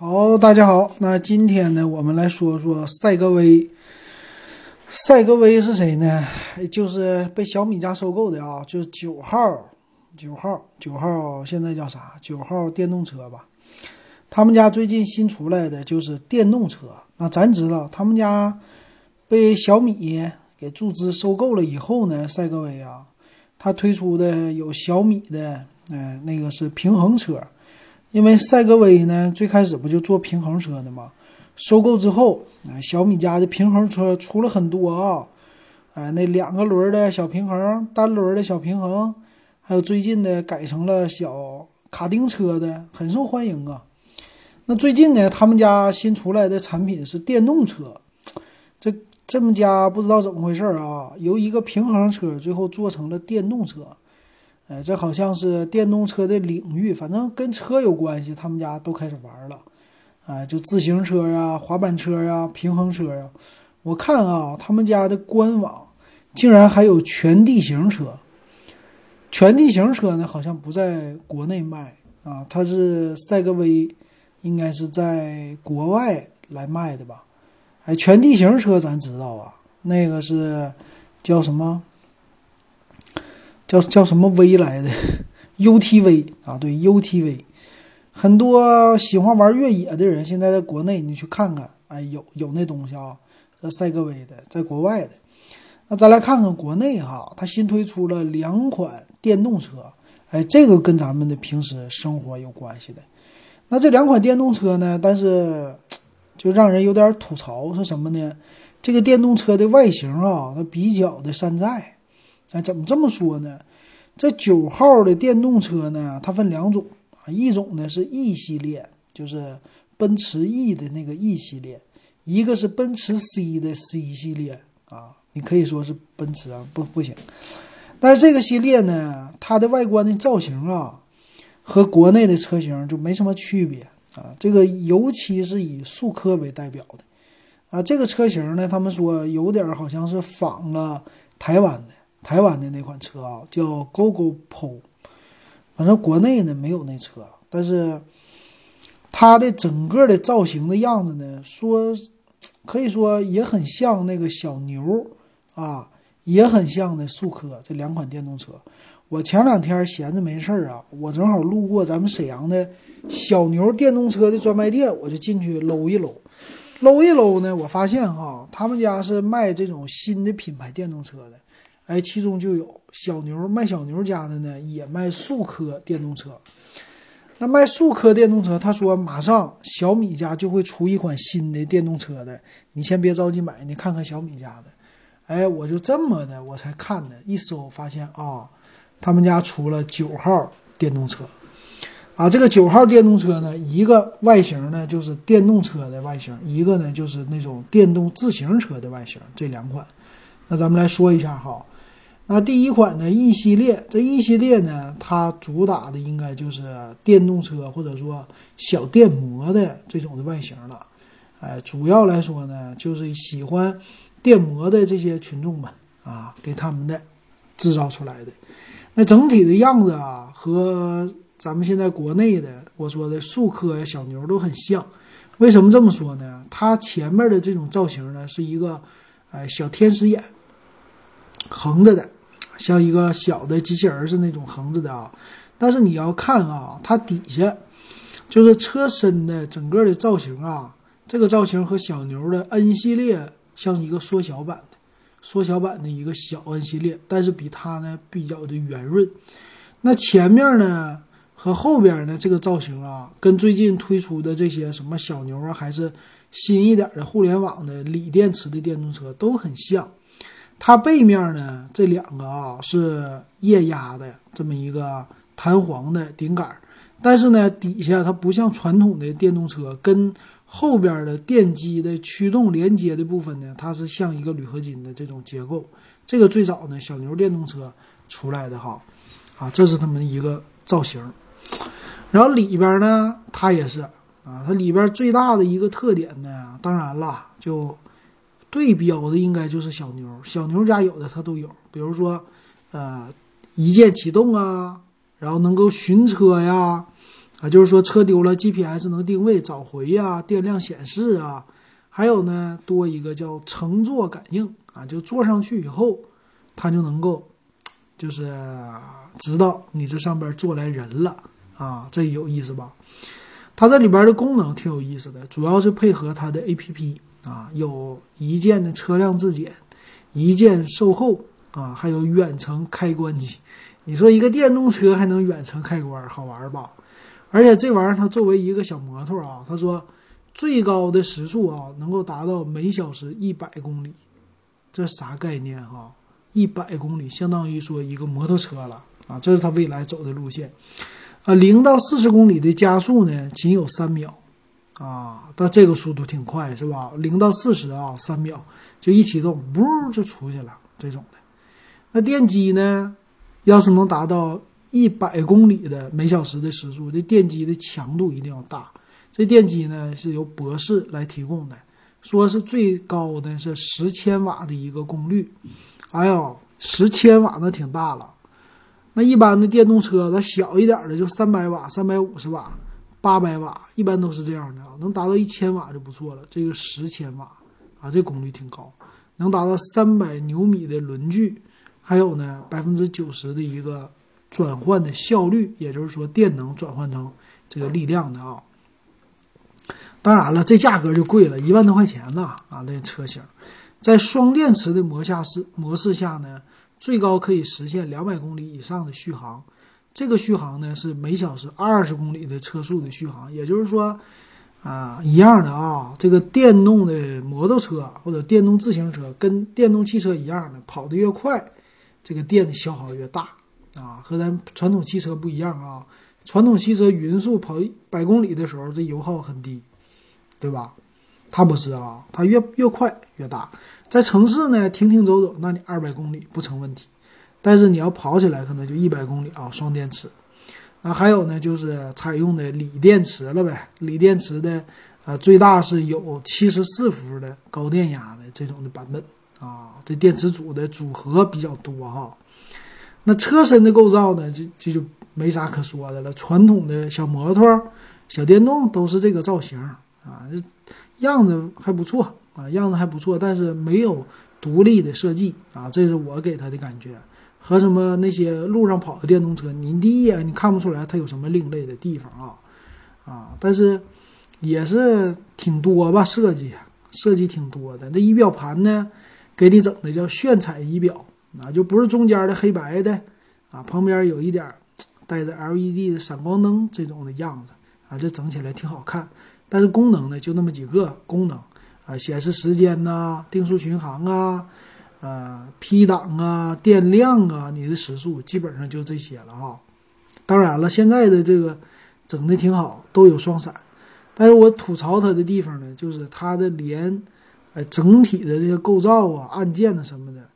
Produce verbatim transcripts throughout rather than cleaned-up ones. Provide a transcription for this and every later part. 好，大家好，那今天呢，我们来说说赛格威。赛格威是谁呢？就是被小米家收购的啊，就是九号，九号，九号现在叫啥？九号电动车吧。他们家最近新出来的就是电动车。那咱知道，他们家被小米给注资收购了以后呢，赛格威啊，他推出的有小米的，呃，那个是平衡车。因为赛格威呢，最开始不就做平衡车的吗？收购之后，呃、小米家的平衡车出了很多啊，呃，那两个轮的小平衡、单轮的小平衡，还有最近的改成了小卡丁车的，很受欢迎啊。那最近呢，他们家新出来的产品是电动车，这这么家不知道怎么回事啊，由一个平衡车最后做成了电动车。呃，这好像是电动车的领域，反正跟车有关系，他们家都开始玩了，啊、呃，就自行车啊、滑板车啊、平衡车啊。我看啊，他们家的官网竟然还有全地形车。全地形车呢，好像不在国内卖啊，它是赛格威，应该是在国外来卖的吧？哎，全地形车咱知道啊，那个是叫什么？叫叫什么威来的 U T V 啊，对 U T V， 很多喜欢玩越野的人现在在国内你去看看，哎，有有那东西啊，这赛格威的，在国外的。那咱来看看国内哈，它新推出了两款电动车，哎，这个跟咱们的平时生活有关系的。那这两款电动车呢，但是就让人有点吐槽是什么呢？这个电动车的外形啊，它比较的山寨。哎，怎么这么说呢？这九号的电动车呢，它分两种啊，一种呢是 E 系列，就是奔驰 E 的那个 E 系列，一个是奔驰 C 的 C 系列啊，你可以说是奔驰啊，不不行。但是这个系列呢，它的外观的造型啊，和国内的车型就没什么区别啊。这个尤其是以速科为代表的啊，这个车型呢，他们说有点好像是仿了台湾的。台湾的那款车啊，叫 GoGoPro， 反正国内呢没有那车，但是它的整个的造型的样子呢，说可以说也很像那个小牛啊，也很像那速科，这两款电动车。我前两天闲着没事儿啊，我正好路过咱们沈阳的小牛电动车的专卖店，我就进去搂一搂，搂一搂呢，我发现哈，他们家是卖这种新的品牌电动车的。哎，其中就有小牛，卖小牛家的呢，也卖速科电动车。那卖速科电动车，他说马上小米家就会出一款新的电动车的，你先别着急买，你看看小米家的。哎，我就这么的，我才看的，一搜发现啊，他们家出了九号电动车。啊，这个九号电动车呢，一个外形呢就是电动车的外形，一个呢就是那种电动自行车的外形，这两款。那咱们来说一下哈。那第一款呢 E 系列，这 E 系列呢，它主打的应该就是电动车或者说小电摩的这种的外形了。哎，主要来说呢，就是喜欢电摩的这些群众们啊，给他们的制造出来的。那整体的样子啊，和咱们现在国内的我说的速科小牛都很像。为什么这么说呢？它前面的这种造型呢，是一个哎小天使眼横着的。像一个小的机器人是那种横着的啊，但是你要看啊，它底下就是车身的整个的造型啊，这个造型和小牛的 N 系列像是一个缩小版的，缩小版的一个小 N 系列，但是比它呢比较的圆润。那前面呢和后边呢这个造型啊，跟最近推出的这些什么小牛啊，还是新一点的互联网的锂电池的电动车都很像。它背面呢，这两个啊是液压的这么一个弹簧的顶杆，但是呢底下它不像传统的电动车，跟后边的电机的驱动连接的部分呢，它是像一个铝合金的这种结构。这个最早呢小牛电动车出来的哈，啊，这是他们一个造型。然后里边呢，它也是啊，它里边最大的一个特点呢，当然了就。对标的应该就是小牛，小牛家有的它都有，比如说，呃，一键启动啊，然后能够寻车呀，啊，就是说车丢了 G P S 能定位找回啊，电量显示啊，还有呢多一个叫乘坐感应啊，就坐上去以后它就能够就是知道你这上边坐来人了啊，这有意思吧？它这里边的功能挺有意思的，主要是配合它的 A P P 啊，有一键的车辆质检、一键售后啊，还有远程开关机。你说一个电动车还能远程开关，好玩吧？而且这玩意儿它作为一个小摩托啊，他说最高的时速啊能够达到每小时一百公里，这啥概念哈、啊？一百公里相当于说一个摩托车了啊，这是它未来走的路线。啊，零到四十公里的加速呢，仅有三秒，啊，但这个速度挺快，是吧？零到四十啊，三秒就一启动，呜就出去了，这种的。那电机呢，要是能达到一百公里的每小时的时速，这电机的强度一定要大。这电机呢是由博士来提供的，说是最高的是十千瓦的一个功率，哎呦，十千瓦那挺大了。那一般的电动车，它小一点的就三百瓦、三百五十瓦、八百瓦，一般都是这样的啊。能达到一千瓦就不错了。这个十千瓦啊，这功率挺高，能达到三百牛米的轮距，还有呢百分之九十的一个转换的效率，也就是说电能转换成这个力量的啊。当然了，这价格就贵了，一万多块钱呢啊，这车型，在双电池的模下是模式下呢。最高可以实现两百公里以上的续航，这个续航呢是每小时二十公里的车速的续航，也就是说，啊，一样的啊，这个电动的摩托车或者电动自行车跟电动汽车一样的，跑得越快，这个电的消耗越大啊，和咱传统汽车不一样啊，传统汽车匀速跑百公里的时候，这油耗很低，对吧？它不是啊，它越越快越大。在城市呢，停停走走，那你二百公里不成问题，但是你要跑起来，可能就一百公里啊。双电池，那还有呢，就是采用的锂电池了呗。锂电池的，呃，最大是有七十四伏的高电压的这种的版本啊。这电池组的组合比较多哈。那车身的构造呢，这这就没啥可说的了。传统的小摩托、小电动都是这个造型啊，这样子还不错。啊，样子还不错，但是没有独立的设计啊，这是我给他的感觉。和什么那些路上跑的电动车，你第一眼你看不出来它有什么另类的地方啊啊！但是也是挺多吧，设计设计挺多的。这仪表盘呢，给你整的叫炫彩仪表啊，就不是中间的黑白的啊，旁边有一点带着 L E D 的闪光灯这种的样子啊，这整起来挺好看。但是功能呢，就那么几个功能。啊，显示时间呐、啊，定速巡航啊，呃 ，P 档啊，电量啊，你的时速基本上就这些了哈。当然了，现在的这个整的挺好，都有双闪。但是我吐槽它的地方呢，就是它的连，呃，整体的这些构造啊、按键的什么的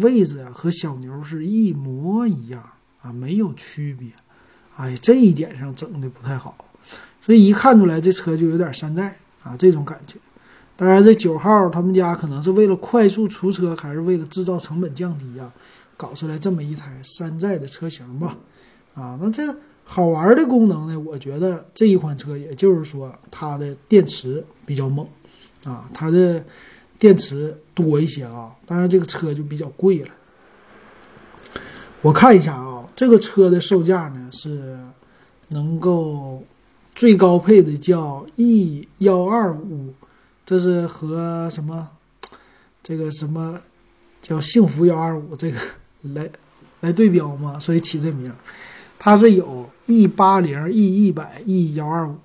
位置啊，和小牛是一模一样啊，没有区别。哎，这一点上整的不太好，所以一看出来这车就有点山寨啊，这种感觉。当然，这九号他们家可能是为了快速出车，还是为了制造成本降低啊，搞出来这么一台山寨的车型吧。啊，那这好玩的功能呢？我觉得这一款车，也就是说它的电池比较猛啊，它的电池多一些啊。当然，这个车就比较贵了。我看一下啊，这个车的售价呢是能够最高配的叫 E 一二五。这是和什么，这个什么叫幸福一二五这个来来对标嘛，所以起这名。它是有 E 八十、E 一百、E 一二五。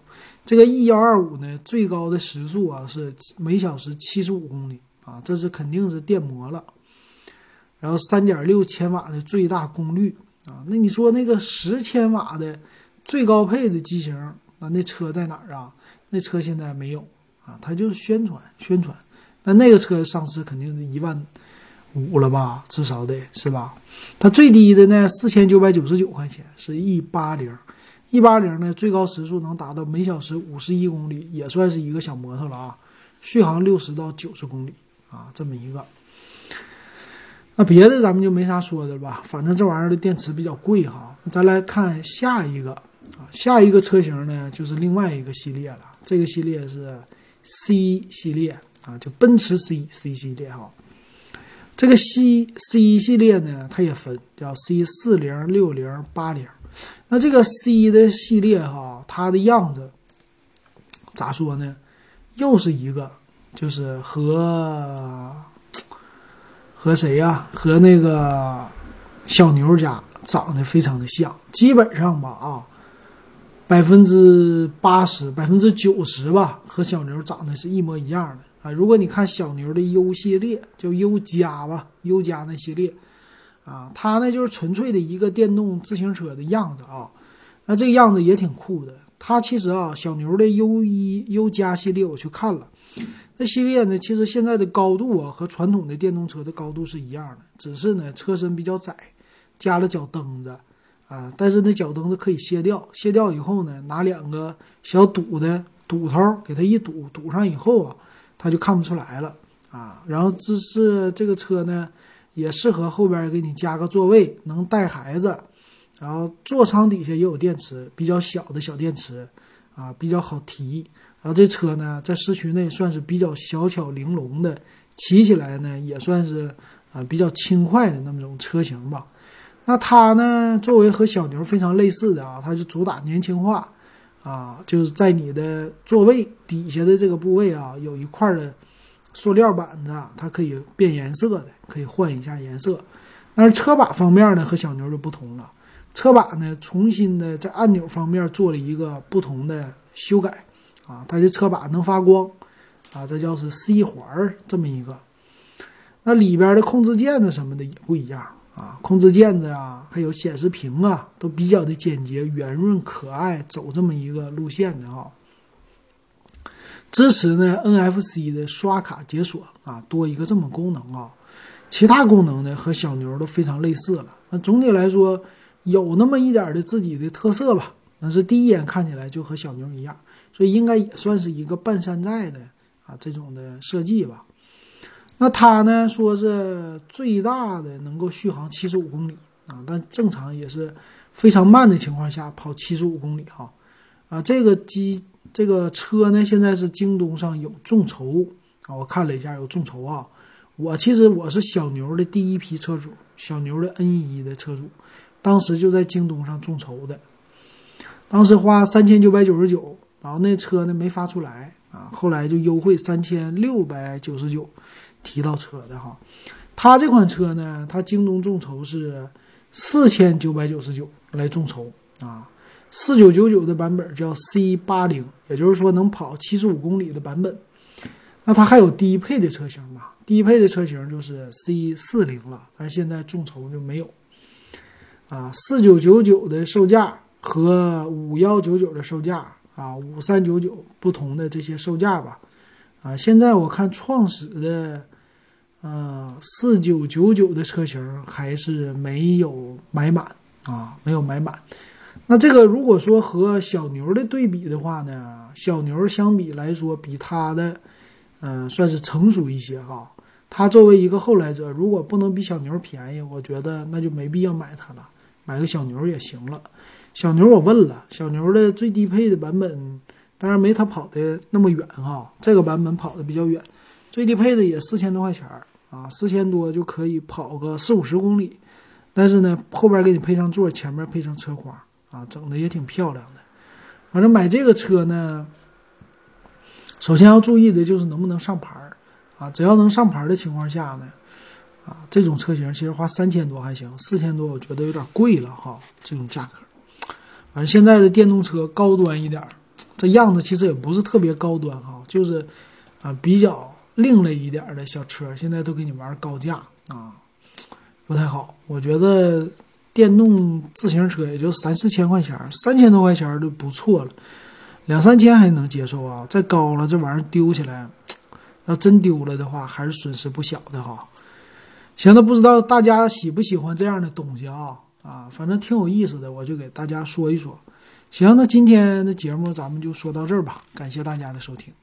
这个 E 一二五 呢，最高的时速啊是每小时七十五公里啊，这是肯定是电摩了。然后 三点六 千瓦的最大功率啊，那你说那个十千瓦的最高配的机型，那那车在哪儿啊？那车现在没有。啊，他就是宣传宣传，那那个车上市肯定是一万五了吧，至少得是吧？它最低的呢，四千九百九十九块钱是 E 八零， E 八零呢最高时速能达到每小时五十一公里，也算是一个小摩托了啊，续航六十到九十公里啊，这么一个。那别的咱们就没啥说的了吧，反正这玩意儿的电池比较贵哈。咱来看下一个啊，下一个车型呢就是另外一个系列了，这个系列是 C 系列啊，就奔驰 C C 系列哈。这个 C C 系列呢，它也分叫 C 四零、六零、八零。那这个 C 的系列哈，它的样子咋说呢？又是一个就是和和谁呀、啊？和那个小牛家长得非常的像，基本上吧啊，百分之八十、百分之九十吧，和小牛长得是一模一样的。啊，如果你看小牛的 U 系列，叫 U 加吧 ，U 加那系列，啊，它呢就是纯粹的一个电动自行车的样子啊。那这个样子也挺酷的。它其实啊，小牛的 U 一 U 加系列我去看了，那系列呢，其实现在的高度啊和传统的电动车的高度是一样的，只是呢车身比较窄，加了脚蹬子啊，但是那脚蹬子可以卸掉，卸掉以后呢，拿两个小堵的堵头给它一堵，堵上以后啊。它就看不出来了啊，然后这是这个车呢，也适合后边给你加个座位，能带孩子，然后座舱底下也有电池，比较小的小电池啊，比较好提。然后这车呢，在市区内算是比较小巧玲珑的，骑起来呢也算是啊比较轻快的那么种车型吧。那它呢，作为和小牛非常类似的啊，它是主打年轻化。啊，就是在你的座位底下的这个部位啊，有一块的塑料板子，它可以变颜色的，可以换一下颜色。但是车把方面呢，和小牛就不同了。车把呢，重新的在按钮方面做了一个不同的修改啊，它这车把能发光啊，这叫是 C 环这么一个。那里边的控制键子什么的也不一样。啊，控制键子啊，还有显示屏啊，都比较的简洁、圆润、可爱，走这么一个路线的啊。支持呢 N F C 的刷卡解锁啊，多一个这么功能啊。其他功能呢和小牛都非常类似了。那总体来说，有那么一点的自己的特色吧。但是第一眼看起来就和小牛一样，所以应该也算是一个半山寨的啊这种的设计吧。那它呢说是最大的能够续航七十五公里啊，但正常也是非常慢的情况下跑七十五公里哈。啊，这个机这个车呢现在是京东上有众筹啊，我看了一下有众筹啊。我其实我是小牛的第一批车主，小牛的 N 一 的车主，当时就在京东上众筹的，当时花三千九百九十九，然后那车呢没发出来啊，后来就优惠三千六百九十九。提到车的哈，它这款车呢，它京东众筹是四千九百九十九来众筹啊，四九九九的版本叫 C 八零，也就是说能跑七十五公里的版本。那它还有低配的车型吧？低配的车型就是 C 四零了，但是现在众筹就没有啊。四九九九的售价和五幺九九的售价啊，五三九九不同的这些售价吧啊。现在我看创始的。呃，四九九九的车型还是没有买满啊，没有买满。那这个如果说和小牛的对比的话呢，小牛相比来说比它的，呃，算是成熟一些哈。它作为一个后来者，如果不能比小牛便宜，我觉得那就没必要买它了，买个小牛也行了。小牛我问了，小牛的最低配的版本，当然没它跑的那么远哈，这个版本跑的比较远，最低配的也四千多块钱啊，四千多就可以跑个四五十公里，但是呢，后边给你配上座，前面配上车筐啊，整的也挺漂亮的。反正买这个车呢，首先要注意的就是能不能上牌啊，只要能上牌的情况下呢，啊，这种车型其实花三千多还行，四千多我觉得有点贵了哈，这种价格。反正现在的电动车高端一点，这样子其实也不是特别高端哈，就是啊比较另类一点的小车，现在都给你玩高价啊，不太好。我觉得电动自行车也就三四千块钱，三千多块钱就不错了，两三千还能接受啊。再高了，这玩意儿丢起来，要真丢了的话，还是损失不小的哈。行，那不知道大家喜不喜欢这样的东西啊？啊，反正挺有意思的，我就给大家说一说。行，那今天的节目咱们就说到这儿吧，感谢大家的收听。